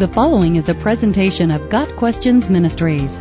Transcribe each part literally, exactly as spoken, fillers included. The following is a presentation of Got Questions Ministries.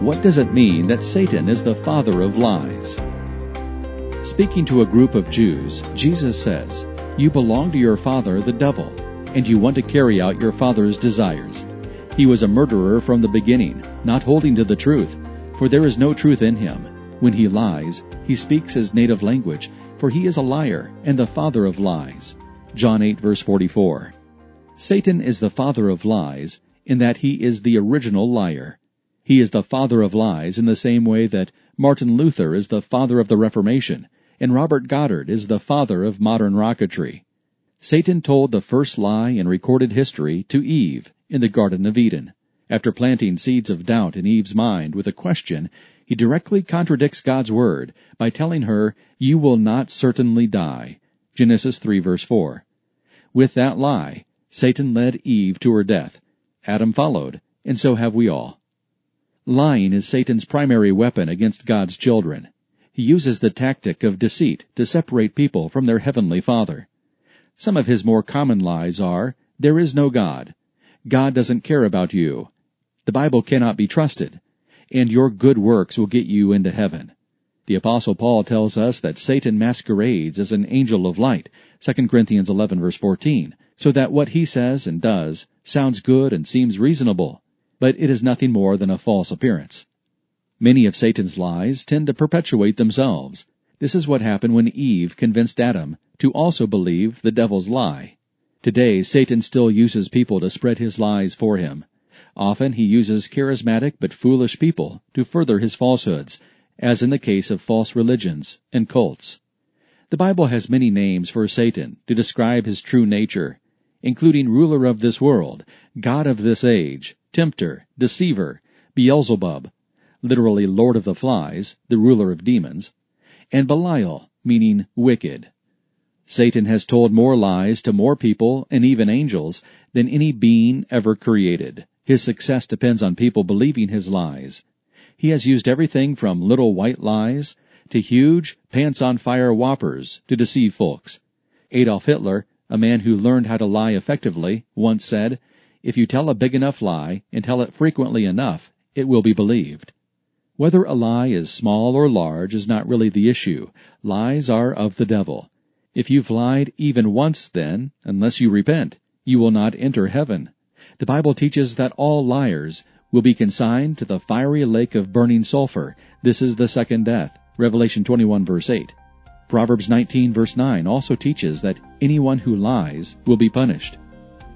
What does it mean that Satan is the father of lies? Speaking to a group of Jews, Jesus says, "You belong to your father, the devil, and you want to carry out your father's desires. He was a murderer from the beginning, not holding to the truth, for there is no truth in him. When he lies, he speaks his native language, for he is a liar and the father of lies." John eight verse forty-four. Satan is the father of lies in that he is the original liar. He is the father of lies in the same way that Martin Luther is the father of the Reformation and Robert Goddard is the father of modern rocketry. Satan told the first lie in recorded history to Eve in the Garden of Eden. After planting seeds of doubt in Eve's mind with a question, he directly contradicts God's word by telling her, "You will not certainly die." Genesis three verse four. With that lie, Satan led Eve to her death. Adam followed, and so have we all. Lying is Satan's primary weapon against God's children. He uses the tactic of deceit to separate people from their heavenly Father. Some of his more common lies are, "There is no God," "God doesn't care about you," "The Bible cannot be trusted," and "Your good works will get you into heaven." The Apostle Paul tells us that Satan masquerades as an angel of light, Second Corinthians eleven verse fourteen, so that what he says and does sounds good and seems reasonable, but it is nothing more than a false appearance. Many of Satan's lies tend to perpetuate themselves. This is what happened when Eve convinced Adam to also believe the devil's lie. Today, Satan still uses people to spread his lies for him. Often he uses charismatic but foolish people to further his falsehoods, as in the case of false religions and cults. The Bible has many names for Satan to describe his true nature, including ruler of this world, god of this age, tempter, deceiver, Beelzebub, literally lord of the flies, the ruler of demons, and Belial, meaning wicked. Satan has told more lies to more people and even angels than any being ever created. His success depends on people believing his lies. He has used everything from little white lies to huge, pants-on-fire whoppers to deceive folks. Adolf Hitler, a man who learned how to lie effectively, once said, "If you tell a big enough lie and tell it frequently enough, it will be believed." Whether a lie is small or large is not really the issue. Lies are of the devil. If you've lied even once, then, unless you repent, you will not enter heaven. The Bible teaches that all liars will be consigned to the fiery lake of burning sulfur. This is the second death. Revelation twenty-one verse eight. Proverbs nineteen verse nine also teaches that anyone who lies will be punished.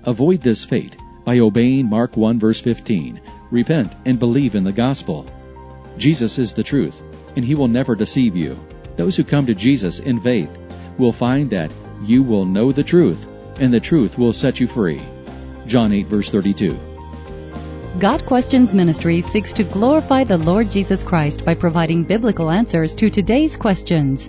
Avoid this fate by obeying Mark one verse fifteen. Repent and believe in the gospel. Jesus is the truth, and he will never deceive you. Those who come to Jesus in faith will find that you will know the truth, and the truth will set you free. John eight verse thirty-two. God Questions Ministry seeks to glorify the Lord Jesus Christ by providing biblical answers to today's questions.